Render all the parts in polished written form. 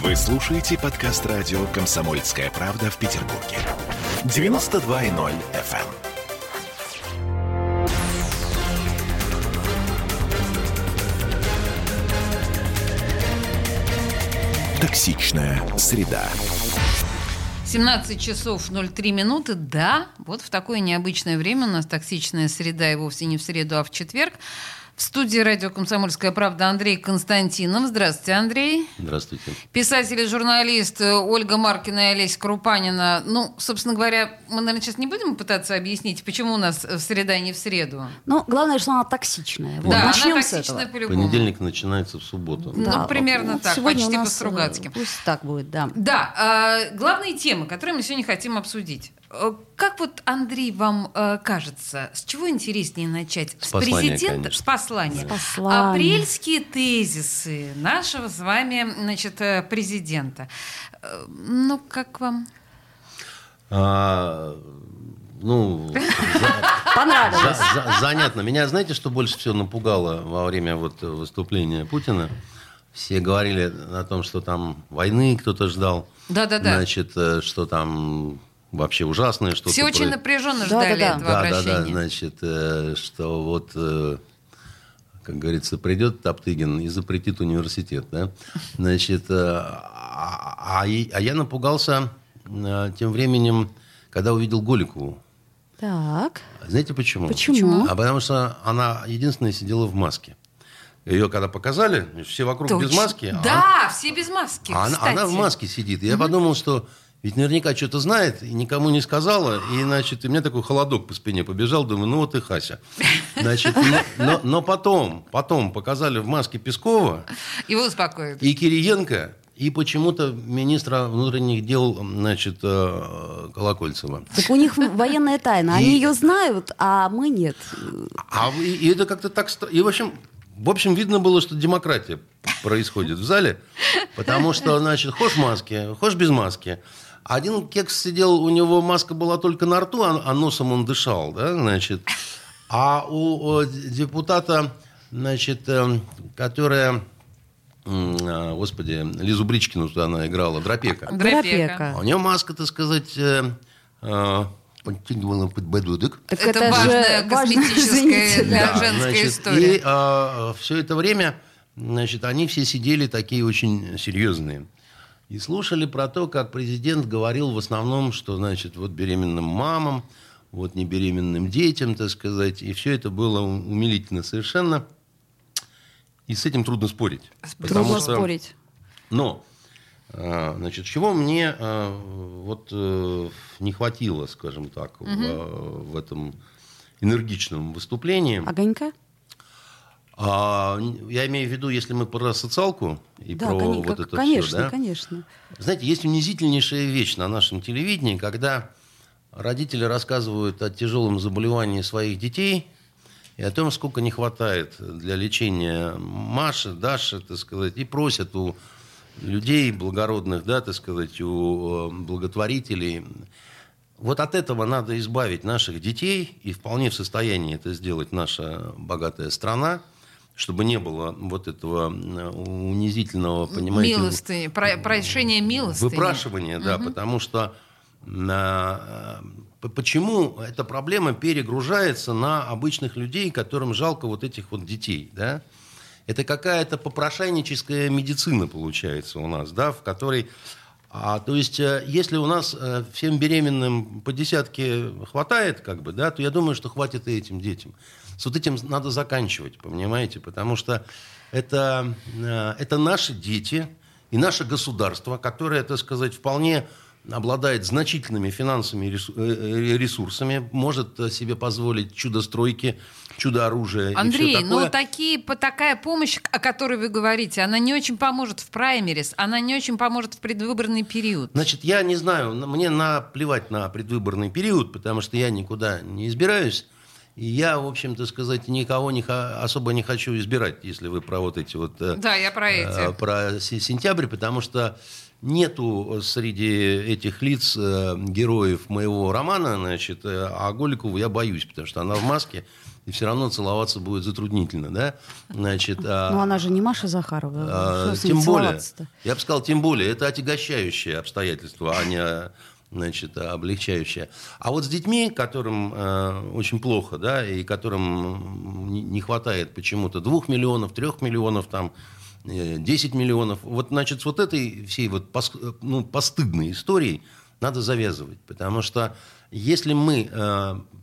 Вы слушаете подкаст радио «Комсомольская правда» в Петербурге. 92.0 FM. Токсичная среда. 17 часов 03 минуты. Да, вот в такое необычное время у нас токсичная среда, и вовсе не в среду, а в четверг. В студии радио «Комсомольская правда» Андрей Константинов. Здравствуйте, Андрей. Здравствуйте. Писатель и журналист Ольга Маркина и Олеся Крупанина. Ну, собственно говоря, мы, наверное, сейчас не будем пытаться объяснить, почему у нас среда не в среду. Ну, главное, что она токсичная. Вот. Да, начнем она токсичная с этого. По-любому. Понедельник начинается в субботу. Да, ну, примерно вот так, сегодня почти по-стругацким. Пусть так будет, да. Да, главные темы, которые мы сегодня хотим обсудить. Как вот, Андрей, вам кажется, с чего интереснее начать? С президента? Конечно. С послания. Апрельские тезисы нашего с вами, значит, президента. Ну, как вам? Понравилось. Занятно. Меня, знаете, что больше всего напугало во время вот выступления Путина? Все говорили о том, что там войны кто-то ждал. Да-да-да. Значит, что там... Вообще ужасное что-то. Все очень напряженно ждали этого обращения. Да, значит, что вот, как говорится, придет Топтыгин и запретит университет, да? Значит, я напугался тем временем, когда увидел Голику. Так. Знаете почему? Почему? А потому что она единственная сидела в маске. Ее когда показали, все вокруг без маски. Да, все без маски. Она в маске сидит. Я подумал, что ведь наверняка что-то знает, и никому не сказала. И, значит, у меня такой холодок по спине побежал. Думаю, ну вот и Хася. Значит, но потом показали в маске Пескова. Его успокоили. И Кириенко, и почему-то министра внутренних дел, значит, Колокольцева. Так у них военная тайна. Они ее знают, а мы нет. И это как-то так... И, в общем, видно было, что демократия происходит в зале. Потому что, значит, хошь в маске, хошь без маски. Один кекс сидел, у него маска была только на рту, а носом он дышал, да, значит. А у депутата, значит, которая, господи, Лизу Бричкину, она играла, Дропека. У нее маска, так сказать, подбородок. Это важная косметическая для женской истории. И все это время, значит, они все сидели такие очень серьезные. И слушали про то, как президент говорил в основном, что, значит, вот беременным мамам, вот небеременным детям, так сказать. И все это было умилительно совершенно. И с этим трудно спорить. Трудно спорить. Но, значит, чего мне вот не хватило, скажем так, в этом энергичном выступлении. Огонька? Я имею в виду, если мы про социалку и да, про вот это конечно, все. Да? Конечно. Знаете, есть унизительнейшая вещь на нашем телевидении, когда родители рассказывают о тяжелом заболевании своих детей и о том, сколько не хватает для лечения Маши, Даши, так сказать, и просят у людей благородных, да, так сказать, у благотворителей. Вот от этого надо избавить наших детей, и вполне в состоянии это сделать наша богатая страна, чтобы не было вот этого унизительного, понимаете... Милостыни, прошение милостыни. Выпрашивания, да, потому что... Почему эта проблема перегружается на обычных людей, которым жалко вот этих вот детей, да? Это какая-то попрошайническая медицина получается у нас, да, в которой... То есть, если у нас всем беременным по десятке хватает, как бы, да, то я думаю, что хватит и этим детям. С вот этим надо заканчивать, понимаете, потому что это наши дети и наше государство, которое, так сказать, вполне обладает значительными финансовыми ресурсами, может себе позволить чудо-стройки, чудо-оружие. Андрей, ну такая помощь, о которой вы говорите, она не очень поможет в праймерис, она не очень поможет в предвыборный период. Значит, я не знаю, мне наплевать на предвыборный период, потому что я никуда не избираюсь. И я, в общем-то сказать, никого особо не хочу избирать, если вы про вот эти вот... Да, я про эти. Про сентябрь, потому что нету среди этих лиц героев моего романа, значит, а Голикову я боюсь, потому что она в маске. и все равно целоваться будет затруднительно, да? Значит, но она же не Маша Захарова. Тем более, я бы сказал, тем более, это отягощающее обстоятельство, а не, значит, облегчающее. А вот с детьми, которым очень плохо, да, и которым не хватает почему-то 2 миллионов, 3 миллионов, там, 10 миллионов, вот, значит, с вот этой всей вот постыдной историей надо завязывать, потому что если мы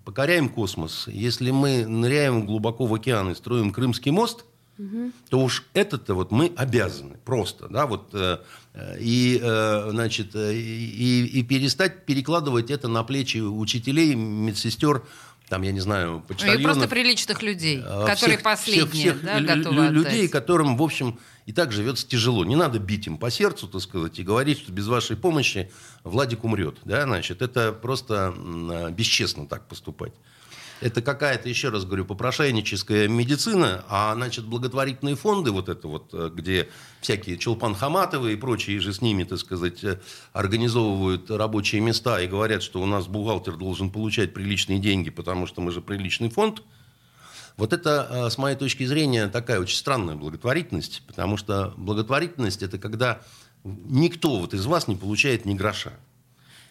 покоряем космос, если мы ныряем глубоко в океан и строим Крымский мост, угу, то уж это-то вот мы обязаны просто, да, вот, значит, и перестать перекладывать это на плечи учителей, медсестер, там, я не знаю, почтальонов. И просто приличных людей, которые всех готовы отдать. Людей, которым, в общем, и так живется тяжело. Не надо бить им по сердцу, так сказать, и говорить, что без вашей помощи Владик умрет. Да? Значит, это просто бесчестно так поступать. Это какая-то, еще раз говорю, попрошайническая медицина, а, значит, благотворительные фонды, вот это вот, где всякие Чулпан Хаматовы и прочие же с ними, так сказать, организовывают рабочие места и говорят, что у нас бухгалтер должен получать приличные деньги, потому что мы же приличный фонд. Вот это, с моей точки зрения, такая очень странная благотворительность, потому что благотворительность – это когда никто вот из вас не получает ни гроша.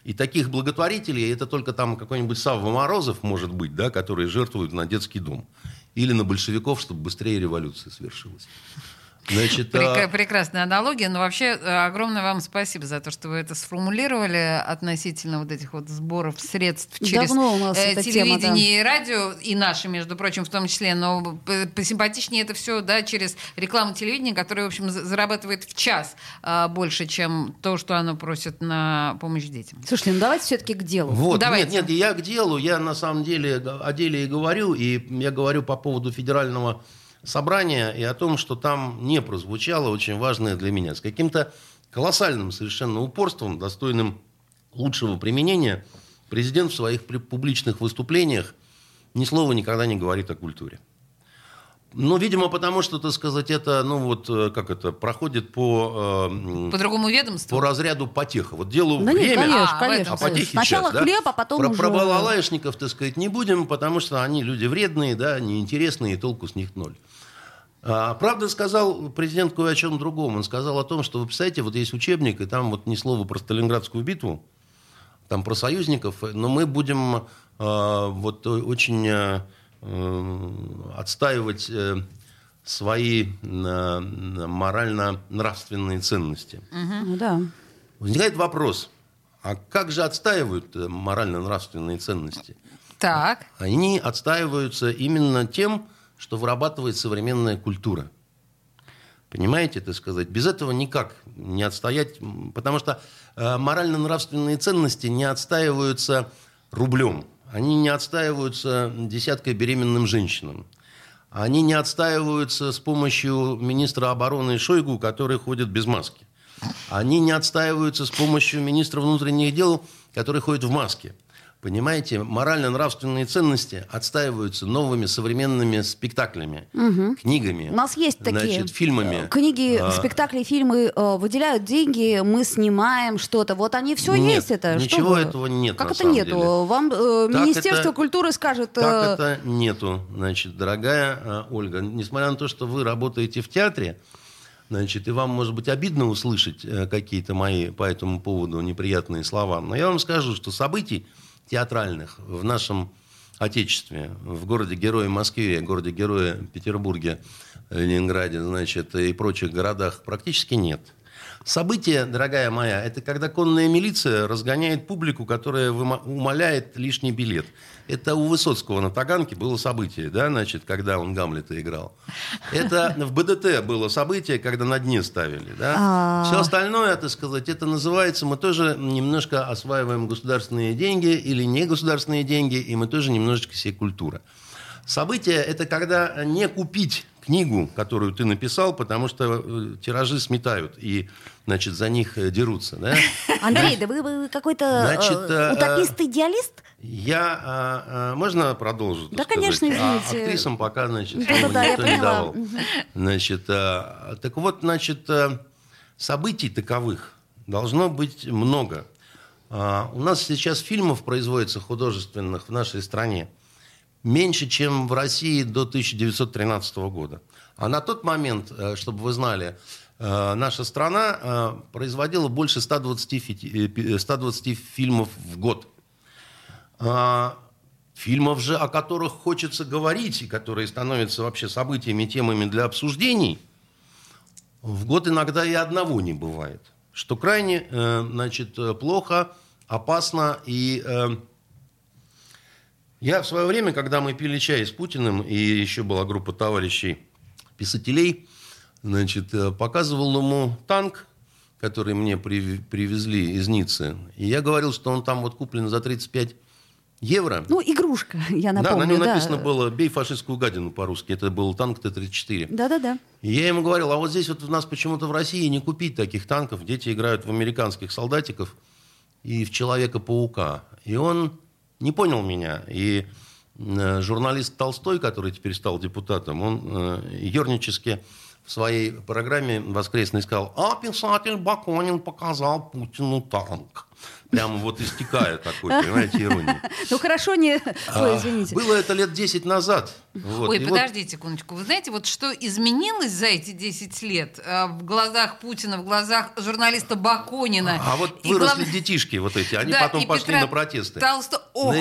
И таких благотворителей, это только там какой-нибудь Савва Морозов, может быть, да, которые жертвуют на детский дом. Или на большевиков, чтобы быстрее революция свершилась. Значит, прекрасная аналогия, но вообще огромное вам спасибо за то, что вы это сформулировали относительно вот этих вот сборов средств через телевидение, тема, да, и радио, и наши, между прочим, в том числе, но посимпатичнее это все, да, через рекламу телевидения, которая, в общем, зарабатывает в час больше, чем то, что оно просит на помощь детям. Слушай, ну давайте все-таки к делу. Вот, давайте. Нет, я к делу, я на самом деле о деле и говорю, по поводу федерального собрания и о том, что там не прозвучало очень важное для меня, с каким-то колоссальным совершенно упорством, достойным лучшего применения, президент в своих публичных выступлениях ни слова никогда не говорит о культуре. Ну, видимо, потому что, так сказать, это, проходит по другому ведомству, по разряду потеха. Вот делу время, конечно. А потехи сначала час, хлеб, да? А потом уже... Про балалаешников, так сказать, не будем, потому что они люди вредные, да, неинтересные, и толку с них ноль. Правда, сказал президент кое о чем другом. Он сказал о том, что, вы представляете, вот есть учебник, и там вот ни слова про Сталинградскую битву, там про союзников, но мы будем очень... отстаивать свои морально-нравственные ценности. Угу, да. Возникает вопрос, а как же отстаивают морально-нравственные ценности? Так. Они отстаиваются именно тем, что вырабатывает современная культура. Понимаете, так сказать? Без этого никак не отстоять, потому что морально-нравственные ценности не отстаиваются рублем. Они не отстаиваются десяткой беременным женщинам. Они не отстаиваются с помощью министра обороны Шойгу, который ходит без маски. Они не отстаиваются с помощью министра внутренних дел, который ходит в маске. Понимаете, морально-нравственные ценности отстаиваются новыми современными спектаклями, угу, книгами. У нас есть такие, значит, фильмами. Книги, спектакли, фильмы выделяют деньги, мы снимаем что-то. Вот они все нет, есть это. Ничего этого нет. Как на это самом нету? Деле. Вам Министерство культуры скажет. Так это нету, значит, дорогая Ольга. Несмотря на то, что вы работаете в театре, значит, и вам, может быть, обидно услышать какие-то мои по этому поводу неприятные слова, но я вам скажу, что событий театральных в нашем Отечестве, в городе-герое Москве, городе-герое Петербурге, Ленинграде, значит, и прочих городах практически нет. Событие, дорогая моя, это когда конная милиция разгоняет публику, которая умаляет лишний билет. Это у Высоцкого на Таганке было событие, да, значит, когда он Гамлета играл. Это в БДТ было событие, когда на дне ставили, да. Все остальное, так сказать, это называется, мы тоже немножко осваиваем государственные деньги или не государственные деньги, и мы тоже немножечко себе культура. Событие – это когда не купить книгу, которую ты написал, потому что тиражи сметают и, значит, за них дерутся. Да? Андрей, да вы какой-то утопист-идеалист? Можно продолжу? Да, конечно, извините. Актрисам пока, значит, никто не давал. Значит, так вот, значит, событий таковых должно быть много. У нас сейчас фильмов производится художественных в нашей стране меньше, чем в России до 1913 года. А на тот момент, чтобы вы знали, наша страна производила больше 120 фильмов в год. Фильмов же, о которых хочется говорить, и которые становятся вообще событиями, темами для обсуждений, в год иногда и одного не бывает. Что крайне, значит, плохо, опасно. И я в свое время, когда мы пили чай с Путиным, и еще была группа товарищей писателей, значит, показывал ему танк, который мне привезли из Ниццы. И я говорил, что он там вот куплен за 35 евро. Ну, игрушка, я напомню. Да, на нем написано было «Бей фашистскую гадину» по-русски. Это был танк Т-34. Да-да-да. И я ему говорил, а вот здесь вот у нас почему-то в России не купить таких танков. Дети играют в американских солдатиков и в Человека-паука. И он не понял меня. И журналист Толстой, который теперь стал депутатом, он ернически в своей программе воскресной сказал, а писатель Баконин показал Путину танк. Прямо вот истекая такой, понимаете, ирония. Ну хорошо, не... Ой, извините. Было это лет 10 назад. Вот. Ой, подождите секундочку. Вы знаете, вот что изменилось за эти 10 лет в глазах Путина, в глазах журналиста Баконина? А вот выросли детишки вот эти, они потом пошли на протесты.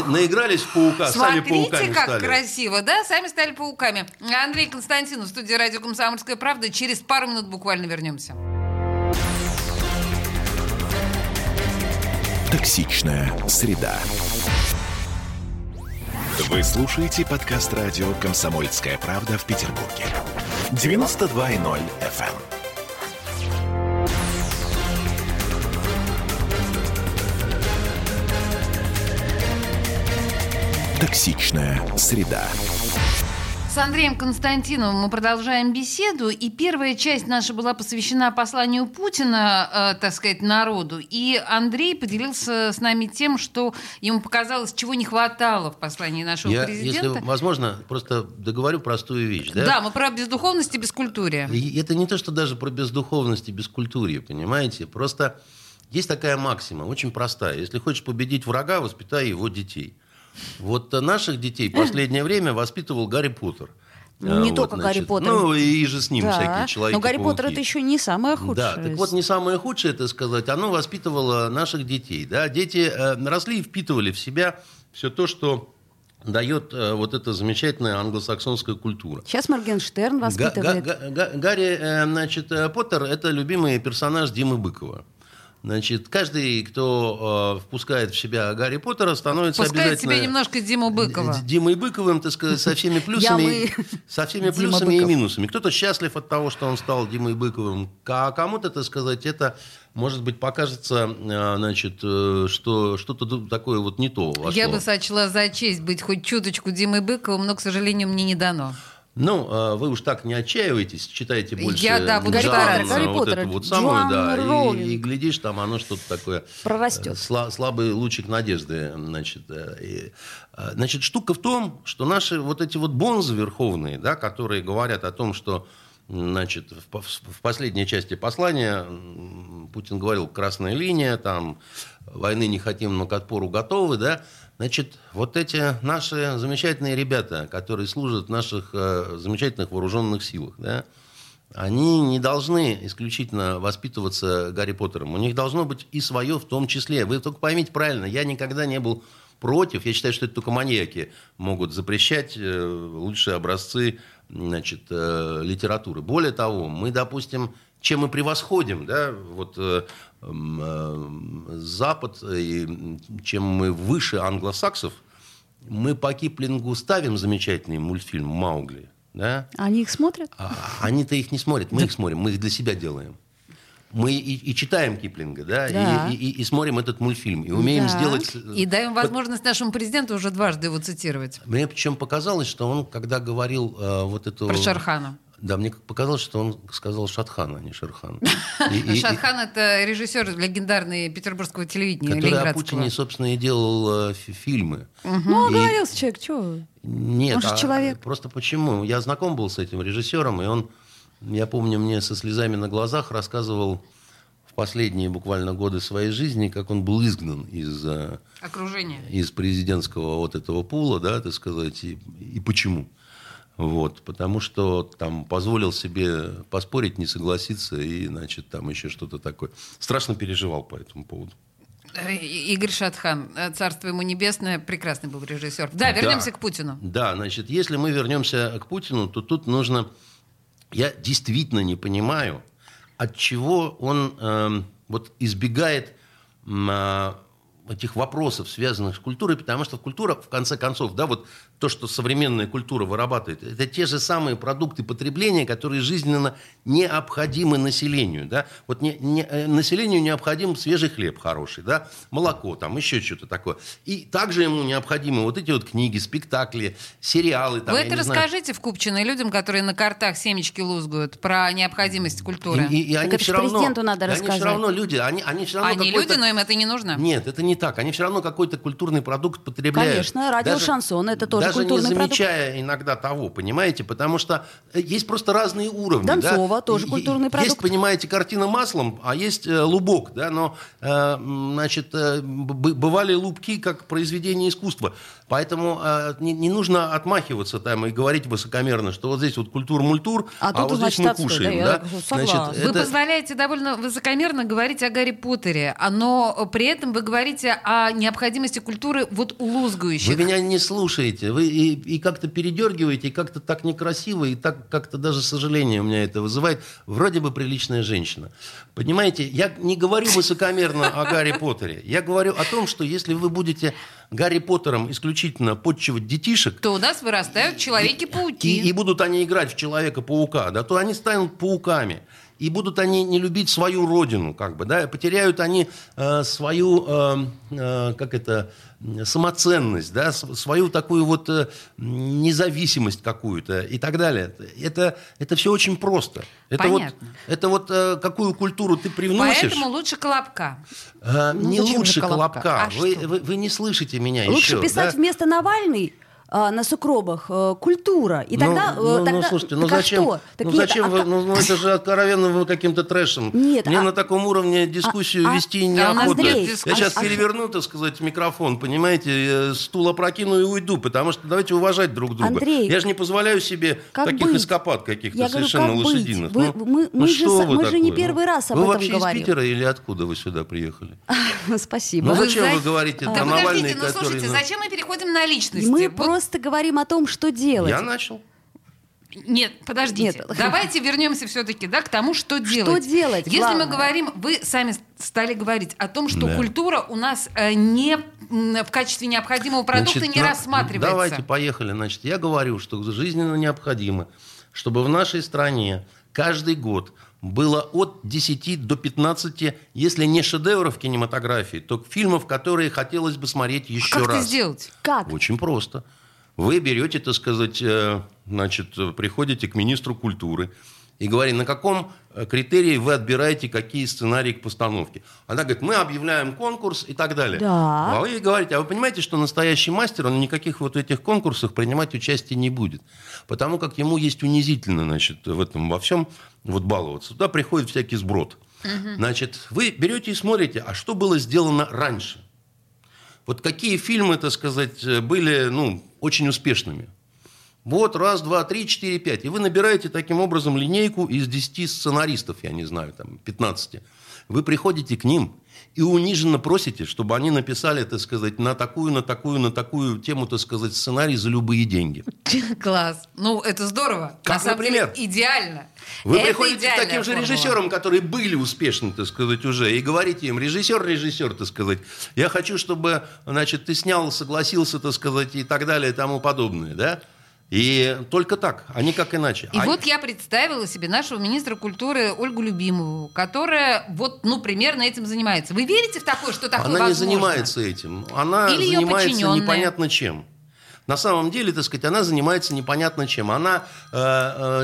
Наигрались в паука, сами пауками стали. Смотрите, как красиво, да? Сами стали пауками. Андрей Константинов, студия радио «Комсомольская правда». Через пару минут буквально вернемся. Токсичная среда. Вы слушаете подкаст радио «Комсомольская правда» в Петербурге. 92.0 FM. Токсичная среда. С Андреем Константиновым мы продолжаем беседу, и первая часть наша была посвящена посланию Путина, так сказать, народу, и Андрей поделился с нами тем, что ему показалось, чего не хватало в послании нашего президента. Если возможно, просто договорю простую вещь. Да, мы про бездуховность и бескультурие. И это не то, что даже про бездуховность и бескультурие, понимаете, просто есть такая максима, очень простая, если хочешь победить врага, воспитай его детей. Вот наших детей в последнее время воспитывал Гарри Поттер. Не только Гарри Поттер. Ну, и же с ним всякие человеки. Но Гарри Поттер — это еще не самое худшее. Да, так вот, не самое худшее, это сказать, оно воспитывало наших детей. Да? Дети росли и впитывали в себя все то, что дает вот эта замечательная англосаксонская культура. Сейчас Моргенштерн воспитывает. Гарри, значит, Поттер — это любимый персонаж Димы Быкова. Значит, каждый, кто впускает в себя Гарри Поттера, становится впускает обязательно... Впускает себе немножко Диму Быкова. Димой Быковым, так сказать, со всеми плюсами, и минусами. Кто-то счастлив от того, что он стал Димой Быковым, а кому-то, так сказать, это... Может быть, покажется, значит, что что-то такое вот не то вошло. Я бы сочла за честь быть хоть чуточку Димой Быковым, но, к сожалению, мне не дано. Ну, вы уж так не отчаиваетесь, читайте больше Джоан, вот эту вот самую, да, и глядишь, там оно что-то такое... Прорастет. Слабый лучик надежды, значит. Значит, штука в том, что наши вот эти вот бонзы верховные, да, которые говорят о том, что, значит, в последней части послания Путин говорил «красная линия», там, «войны не хотим, но к отпору готовы», да. Значит, вот эти наши замечательные ребята, которые служат в наших замечательных вооруженных силах, да, они не должны исключительно воспитываться Гарри Поттером. У них должно быть и свое в том числе. Вы только поймите правильно, я никогда не был против. Я считаю, что это только маньяки могут запрещать лучшие образцы, значит, литературы. Более того, мы, допустим, чем мы превосходим, да, вот, Запад, и чем мы выше англосаксов, мы по Киплингу ставим замечательный мультфильм «Маугли». Да? Они их смотрят? Они-то их не смотрят, мы их смотрим, мы их для себя делаем. Мы и читаем Киплинга, да, да. И смотрим этот мультфильм, и умеем сделать... И даем возможность нашему президенту уже дважды его цитировать. Мне причем показалось, что он, когда говорил вот эту... Про Шерхана. Да, мне показалось, что он сказал Шатхан, а не Шерхан. Шатхан — это режиссер легендарный петербургского телевидения, ленинградского. Который о Путине, собственно, и делал фильмы. Ну, оговорился человек, чего? Нет, просто почему? Я знаком был с этим режиссером, и он, я помню, мне со слезами на глазах рассказывал в последние буквально годы своей жизни, как он был изгнан из окружения, из президентского вот этого пула, да, так сказать, и почему. Вот, потому что там позволил себе поспорить, не согласиться и, значит, там еще что-то такое. Страшно переживал по этому поводу. Игорь Шатхан, царство ему небесное, прекрасный был режиссер. Да, вернемся к Путину. Да, значит, если мы вернемся к Путину, то тут нужно... Я действительно не понимаю, от чего он вот избегает этих вопросов, связанных с культурой, потому что культура, в конце концов, да, вот то, что современная культура вырабатывает, это те же самые продукты потребления, которые жизненно необходимы населению, да, вот населению необходим свежий хлеб хороший, да, молоко, там, еще что-то такое, и также ему необходимы вот эти вот книги, спектакли, сериалы, там, вы это расскажите в Купчино людям, которые на картах семечки лузгают, про необходимость культуры. И они все равно, президенту надо рассказать. Они все равно люди, они все равно они люди, но им это не нужно? Нет, это не так, они все равно какой-то культурный продукт потребляют. Конечно, радиошансон, это тоже культурный продукт. Даже не замечая иногда того, понимаете, потому что есть просто разные уровни. Данцова, да? Тоже культурный продукт. Есть, понимаете, картина маслом, а есть лубок, да, но, значит, бывали лубки как произведение искусства, поэтому не нужно отмахиваться там и говорить высокомерно, что вот здесь вот культур-мультур, а вот здесь мы кушаем. Да? Значит, вы позволяете довольно высокомерно говорить о Гарри Поттере, но при этом вы говорите о необходимости культуры вот у лузгающих. Вы меня не слушаете. Вы и как-то передергиваете, и как-то так некрасиво, и так как-то даже сожаление у меня это вызывает. Вроде бы приличная женщина. Понимаете, я не говорю высокомерно о Гарри Поттере. Я говорю о том, что если вы будете Гарри Поттером исключительно подчивать детишек... То у нас вырастают человеки-пауки. И будут они играть в Человека-паука, да, то они станут пауками. И будут они не любить свою родину, как бы, да, потеряют они свою, как это, самоценность, да, свою такую вот независимость какую-то и так далее. Это все очень просто. Понятно. Это вот какую культуру ты привносишь. Поэтому лучше Колобка. Не лучше Колобка. А вы не слышите меня еще. Лучше писать вместо Навальный. На сукробах культура. И тогда слушайте, зачем это же откровенно вы каким-то трэшем. Нет, мне на таком уровне дискуссию вести неохота. Андрей, я сейчас переверну, так сказать, микрофон, понимаете, стул опрокину и уйду, потому что давайте уважать друг друга. Андрей, я же не позволяю себе таких эскапад каких-то совершенно лошадиных. Мы же не первый раз об этом говорим. Вы вообще из Питера или откуда вы сюда приехали? Спасибо. Ну зачем вы говорите о Навальной? Ну слушайте, зачем мы переходим на личности? Просто говорим о том, что делать. Я начал. Нет, подождите. Нет. Давайте вернемся все-таки, да, к тому, что делать. Что делать? Если главное. Мы говорим, вы сами стали говорить о том, что культура у нас не в качестве необходимого продукта, значит, не рассматривается. Давайте, поехали. Значит, я говорю, что жизненно необходимо, чтобы в нашей стране каждый год было от 10 до 15, если не шедевров кинематографии, то фильмов, которые хотелось бы смотреть еще раз. Как это сделать? Как? Очень просто. Вы берете, так сказать, значит, приходите к министру культуры и говорите, на каком критерии вы отбираете, какие сценарии к постановке. Она говорит, мы объявляем конкурс и так далее. Да. А вы говорите, а вы понимаете, что настоящий мастер, он никаких вот этих конкурсах принимать участие не будет. Потому как ему есть унизительно, значит, в этом во всем вот баловаться. Туда приходит всякий сброд. Угу. Значит, вы берете и смотрите, а что было сделано раньше? Вот какие фильмы, так сказать, были, ну, очень успешными? Вот, раз, два, три, четыре, пять. И вы набираете таким образом линейку из 10 сценаристов, я не знаю, там, 15. Вы приходите к ним и униженно просите, чтобы они написали, так сказать, на такую тему, так сказать, сценарий за любые деньги. Класс. Ну, это здорово. Как, например? Идеально. Вы приходите к таким же режиссерам, которые были успешны, так сказать, уже, и говорите им, режиссер, так сказать, я хочу, чтобы, значит, ты снял, согласился, так сказать, и так далее, и тому подобное, да? И только так, а не как иначе. И вот я представила себе нашего министра культуры Ольгу Любимову, которая вот, ну, примерно этим занимается. Вы верите в такое, что такое возможно? Она не занимается этим. Она или занимается непонятно чем. На самом деле, так сказать, она занимается непонятно чем. Она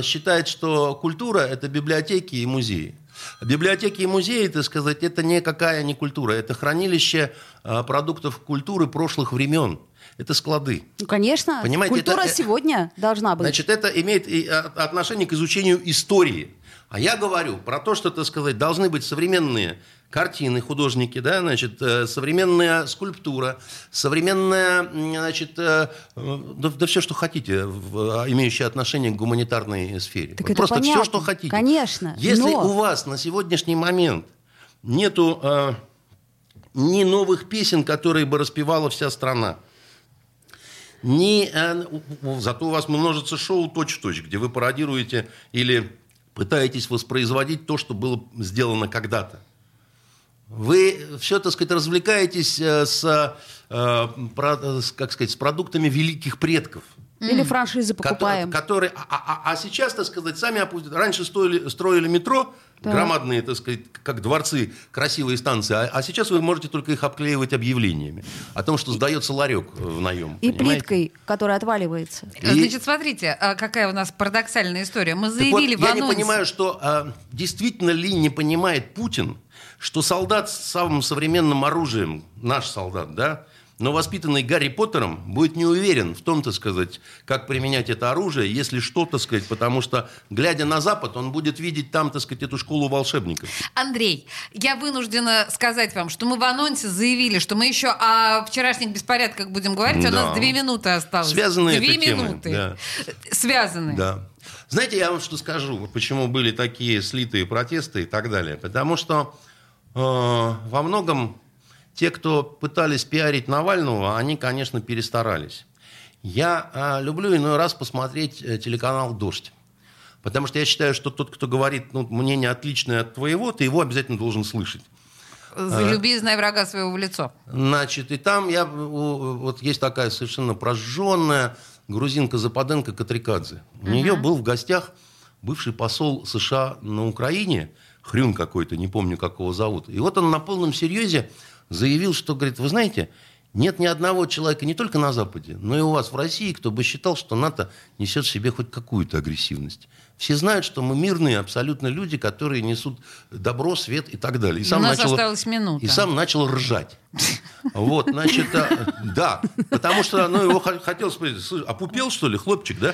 считает, что культура – это библиотеки и музеи. Библиотеки и музеи, так сказать, это никакая не культура. Это хранилище продуктов культуры прошлых времен. Это склады. Ну, конечно. Понимаете, культура сегодня должна быть. Значит, это имеет отношение к изучению истории. А я говорю про то, что, так сказать, должны быть современные картины, художники, да, значит, современная скульптура, современная, значит, да все, что хотите, имеющее отношение к гуманитарной сфере. Так вот просто понятно. Все, что хотите. Конечно. Если у вас на сегодняшний момент нету ни новых песен, которые бы распевала вся страна, зато у вас множится шоу точь-в-точь, где вы пародируете или пытаетесь воспроизводить то, что было сделано когда-то. Вы все, так сказать, развлекаетесь с продуктами великих предков. Или франшизы покупаем. Которые сейчас, так сказать, сами опустят. Раньше строили метро, да. Громадные, так сказать, как дворцы, красивые станции. А сейчас вы можете только их обклеивать объявлениями о том, что сдается ларек в наем. И плиткой, которая отваливается. Значит, смотрите, какая у нас парадоксальная история. Мы заявили в анонсе. Я не понимаю, что действительно ли не понимает Путин, что солдат с самым современным оружием, наш солдат, да, но воспитанный Гарри Поттером будет не уверен в том, так сказать, как применять это оружие, если что, так сказать, потому что, глядя на Запад, он будет видеть там, так сказать, эту школу волшебников. Андрей, я вынуждена сказать вам, что мы в анонсе заявили, что мы еще о вчерашних беспорядках будем говорить, да. У нас 2 минуты осталось. Связаны эти темы. Да. Связаны. Да. Знаете, я вам что скажу, почему были такие слитые протесты и так далее. Потому что во многом те, кто пытались пиарить Навального, они, конечно, перестарались. Я люблю иной раз посмотреть телеканал «Дождь». Потому что я считаю, что тот, кто говорит, мнение отличное от твоего, ты его обязательно должен слышать. «Залюби и знай врага своего в лицо». Значит, и там есть такая совершенно прожженная грузинка-западенка Котрикадзе. У нее был в гостях бывший посол США на Украине, хрюн какой-то, не помню, как его зовут. И вот он на полном серьезе заявил, что, говорит, вы знаете, нет ни одного человека не только на Западе, но и у вас в России, кто бы считал, что НАТО несет в себе хоть какую-то агрессивность. Все знают, что мы мирные абсолютно люди, которые несут добро, свет и так далее. У нас осталась минута. И сам начал ржать. Вот, значит, да, потому что, его хотел спросить, опупел, что ли, хлопчик, да?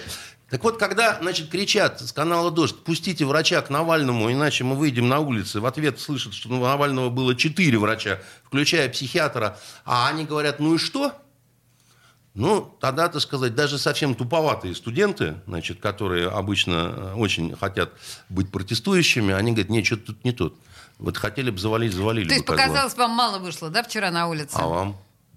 Так вот, когда, значит, кричат с канала «Дождь», пустите врача к Навальному, иначе мы выйдем на улицы, в ответ слышат, что у Навального было 4 врача, включая психиатра, а они говорят, ну и что? Ну, тогда, так сказать, даже совсем туповатые студенты, значит, которые обычно очень хотят быть протестующими, они говорят, нет, что-то тут не тут. Вот хотели бы завалить, завалили бы. То есть показалось, вам мало вышло, да, вчера на улице? А вам?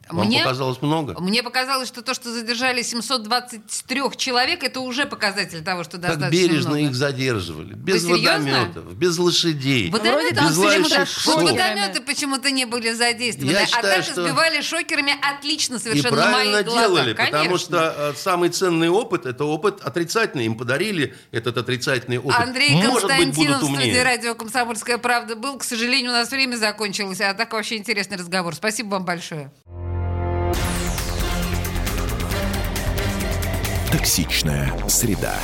Вам показалось много? Мне показалось, что то, что задержали 723 человек, это уже показатель того, что достаточно много. Как бережно их задерживали. Без водометов, без лошадей. Водометы почему-то не были задействованы. Так избивали шокерами отлично совершенно на моих глазах. И правильно делали, потому что самый ценный опыт, это опыт отрицательный. Им подарили этот отрицательный опыт. Андрей Константинов в студии радио «Комсомольская правда» был. К сожалению, у нас время закончилось. А так вообще интересный разговор. Спасибо вам большое. Токсичная среда.